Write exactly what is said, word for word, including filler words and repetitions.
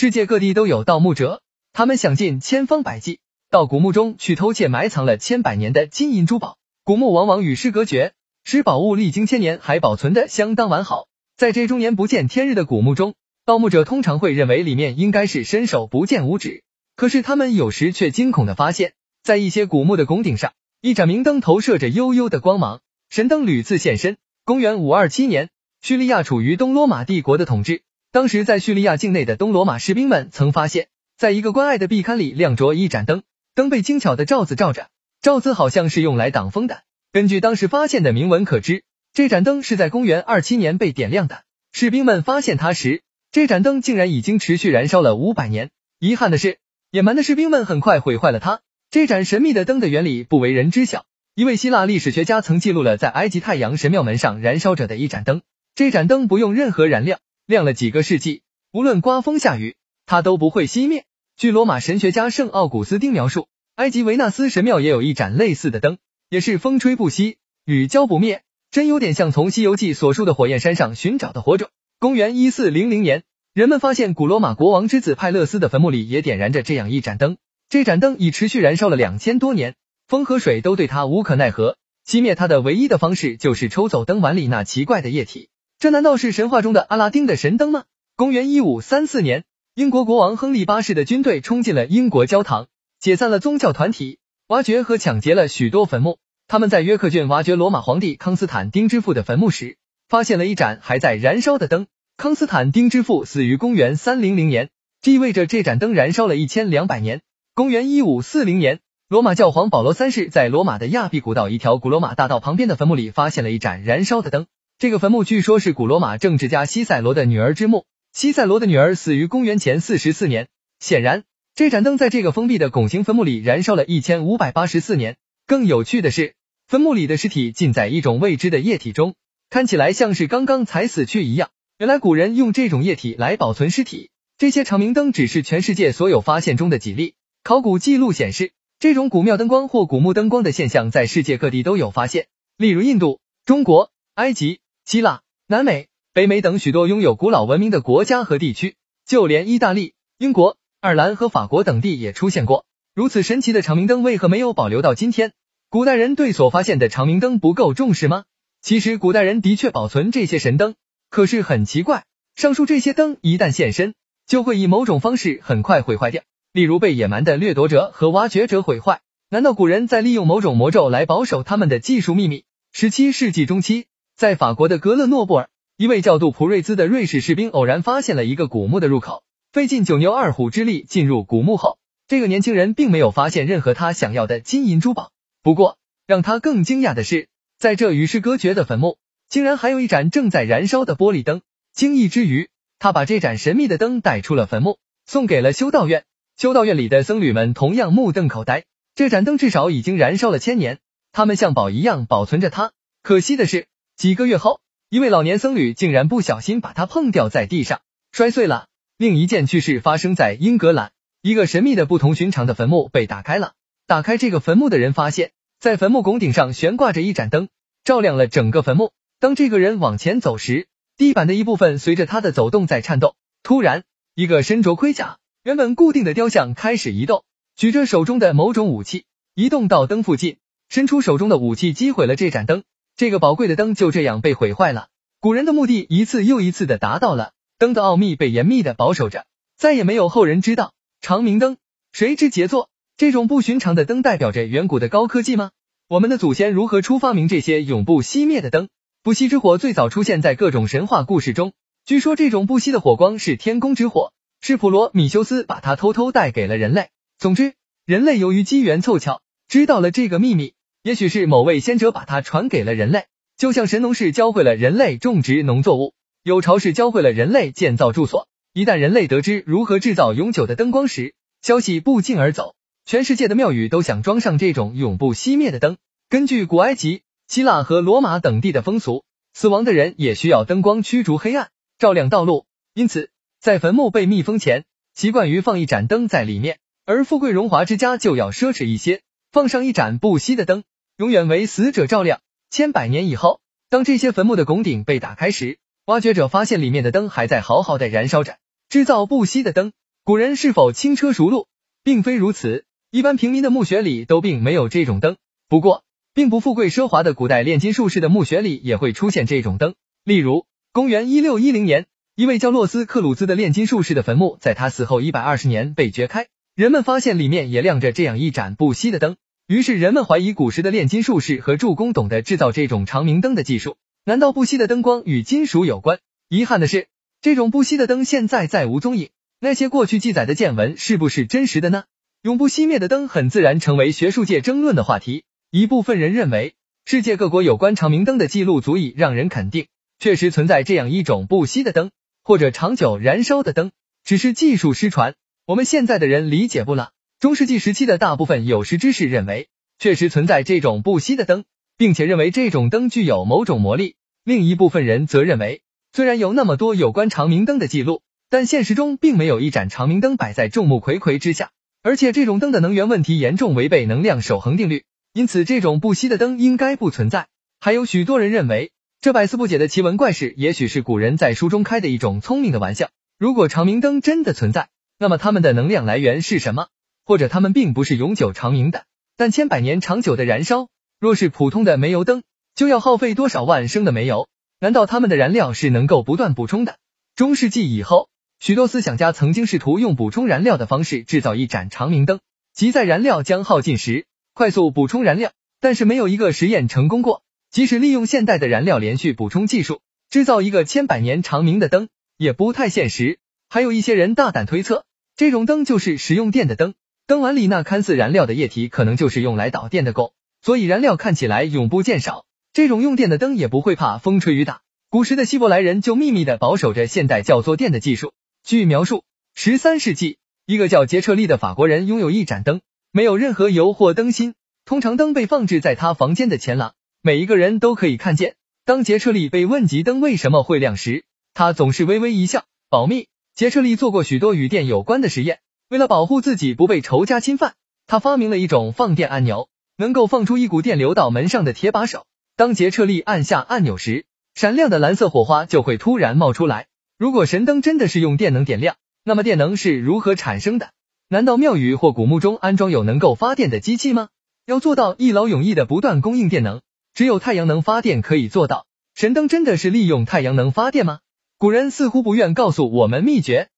世界各地都有盗墓者，他们想尽千方百计到古墓中去偷窃埋藏了千百年的金银珠宝。古墓往往与世隔绝，使宝物历经千年还保存得相当完好。在这终年不见天日的古墓中，盗墓者通常会认为里面应该是伸手不见五指，可是他们有时却惊恐地发现，在一些古墓的拱顶上，一盏明灯投射着幽幽的光芒，神灯屡次现身。公元五二七年，叙利亚处于东罗马帝国的统治，当时在叙利亚境内的东罗马士兵们曾发现，在一个关隘的壁龛里亮着一盏灯，灯被精巧的罩子罩着，罩子好像是用来挡风的。根据当时发现的铭文可知，这盏灯是在公元二七年被点亮的。士兵们发现它时，这盏灯竟然已经持续燃烧了五百年。遗憾的是，野蛮的士兵们很快毁坏了它。这盏神秘的灯的原理不为人知晓。一位希腊历史学家曾记录了在埃及太阳神庙门上燃烧着的一盏灯，这盏灯不用任何燃料，亮了几个世纪，无论刮风下雨，它都不会熄灭。据罗马神学家圣奥古斯丁描述，埃及维纳斯神庙也有一盏类似的灯，也是风吹不息，雨浇不灭，真有点像从《西游记》所述的火焰山上寻找的火种。公元一四零零年，人们发现古罗马国王之子派勒斯的坟墓里也点燃着这样一盏灯，这盏灯已持续燃烧了两千多年，风和水都对它无可奈何，熄灭它的唯一的方式就是抽走灯碗里那奇怪的液体。这难道是神话中的阿拉丁的神灯吗？公元一五三四年，英国国王亨利八世的军队冲进了英国教堂，解散了宗教团体，挖掘和抢劫了许多坟墓。他们在约克郡挖掘罗马皇帝康斯坦丁之父的坟墓时，发现了一盏还在燃烧的灯。康斯坦丁之父死于公元三百年，这意味着这盏灯燃烧了一千两百年。公元一五四零年，罗马教皇保罗三世在罗马的亚庇古岛一条古罗马大道旁边的坟墓里发现了一盏燃烧的灯。这个坟墓据说是古罗马政治家西塞罗的女儿之墓，西塞罗的女儿死于公元前四十四年。显然，这盏灯在这个封闭的拱形坟墓里燃烧了一千五百八十四年。更有趣的是，坟墓里的尸体浸在一种未知的液体中，看起来像是刚刚才死去一样。原来古人用这种液体来保存尸体，这些长明灯只是全世界所有发现中的几例。考古记录显示，这种古庙灯光或古墓灯光的现象在世界各地都有发现，例如印度、中国、埃及、希腊、南美、北美等许多拥有古老文明的国家和地区，就连意大利、英国、爱尔兰和法国等地也出现过。如此神奇的长明灯为何没有保留到今天？古代人对所发现的长明灯不够重视吗？其实古代人的确保存这些神灯，可是很奇怪，上述这些灯一旦现身，就会以某种方式很快毁坏掉，例如被野蛮的掠夺者和挖掘者毁坏。难道古人在利用某种魔咒来保守他们的技术秘密？十七世纪中期，在法国的格勒诺布尔，一位叫杜普瑞兹的瑞士士兵偶然发现了一个古墓的入口，费尽九牛二虎之力进入古墓后，这个年轻人并没有发现任何他想要的金银珠宝。不过，让他更惊讶的是，在这与世隔绝的坟墓，竟然还有一盏正在燃烧的玻璃灯。惊异之余，他把这盏神秘的灯带出了坟墓，送给了修道院。修道院里的僧侣们同样目瞪口呆，这盏灯至少已经燃烧了千年，他们像宝一样保存着它。可惜的是，几个月后，一位老年僧侣竟然不小心把它碰掉在地上，摔碎了。另一件趣事发生在英格兰，一个神秘的不同寻常的坟墓被打开了。打开这个坟墓的人发现，在坟墓拱顶上悬挂着一盏灯，照亮了整个坟墓。当这个人往前走时，地板的一部分随着他的走动在颤动。突然，一个身着盔甲、原本固定的雕像开始移动，举着手中的某种武器，移动到灯附近，伸出手中的武器击毁了这盏灯。这个宝贵的灯就这样被毁坏了。古人的目的一次又一次的达到了，灯的奥秘被严密的保守着，再也没有后人知道。长明灯，谁之杰作？这种不寻常的灯代表着远古的高科技吗？我们的祖先如何出发明这些永不熄灭的灯？不熄之火最早出现在各种神话故事中，据说这种不熄的火光是天宫之火，是普罗米修斯把它偷偷带给了人类。总之，人类由于机缘凑巧知道了这个秘密，也许是某位先者把它传给了人类，就像神农氏教会了人类种植农作物，有巢氏教会了人类建造住所。一旦人类得知如何制造永久的灯光时，消息不胫而走，全世界的庙宇都想装上这种永不熄灭的灯。根据古埃及、希腊和罗马等地的风俗，死亡的人也需要灯光驱逐黑暗，照亮道路，因此在坟墓被密封前，习惯于放一盏灯在里面，而富贵荣华之家就要奢侈一些，放上一盏不熄的灯，永远为死者照亮。千百年以后，当这些坟墓的拱顶被打开时，挖掘者发现里面的灯还在好好的燃烧着。制造不熄的灯，古人是否轻车熟路，并非如此。一般平民的墓穴里都并没有这种灯，不过，并不富贵奢华的古代炼金术士的墓穴里也会出现这种灯。例如，公元一六一零年，一位叫洛斯克鲁兹的炼金术士的坟墓在他死后一百二十年被掘开，人们发现里面也亮着这样一盏不熄的灯。于是人们怀疑古时的炼金术士和助攻懂得制造这种长明灯的技术。难道不熄的灯光与金属有关？遗憾的是，这种不熄的灯现在再无踪影。那些过去记载的见闻是不是真实的呢？永不熄灭的灯很自然成为学术界争论的话题。一部分人认为，世界各国有关长明灯的记录足以让人肯定，确实存在这样一种不熄的灯，或者长久燃烧的灯，只是技术失传，我们现在的人理解不了。中世纪时期的大部分有识之士认为，确实存在这种不熄的灯，并且认为这种灯具有某种魔力。另一部分人则认为，虽然有那么多有关长明灯的记录，但现实中并没有一盏长明灯摆在众目睽睽之下，而且这种灯的能源问题严重违背能量守恒定律，因此这种不熄的灯应该不存在。还有许多人认为，这百思不解的奇闻怪事也许是古人在书中开的一种聪明的玩笑。如果长明灯真的存在，那么它们的能量来源是什么？或者它们并不是永久长明的，但千百年长久的燃烧，若是普通的煤油灯，就要耗费多少万升的煤油？难道它们的燃料是能够不断补充的？中世纪以后，许多思想家曾经试图用补充燃料的方式制造一盏长明灯，即在燃料将耗尽时，快速补充燃料，但是没有一个实验成功过。即使利用现代的燃料连续补充技术，制造一个千百年长明的灯，也不太现实。还有一些人大胆推测，这种灯就是使用电的灯。灯碗里那看似燃料的液体可能就是用来导电的汞，所以燃料看起来永不见少。这种用电的灯也不会怕风吹雨打。古时的希伯来人就秘密地保守着现代叫做电的技术。据描述，十三世纪，一个叫杰彻利的法国人拥有一盏灯，没有任何油或灯芯，通常灯被放置在他房间的前廊，每一个人都可以看见。当杰彻利被问及灯为什么会亮时，他总是微微一笑。保密，杰彻利做过许多与电有关的实验。为了保护自己不被仇家侵犯，他发明了一种放电按钮，能够放出一股电流到门上的铁把手。当杰彻利按下按钮时，闪亮的蓝色火花就会突然冒出来。如果神灯真的是用电能点亮，那么电能是如何产生的？难道庙宇或古墓中安装有能够发电的机器吗？要做到一劳永逸的不断供应电能，只有太阳能发电可以做到。神灯真的是利用太阳能发电吗？古人似乎不愿告诉我们秘诀，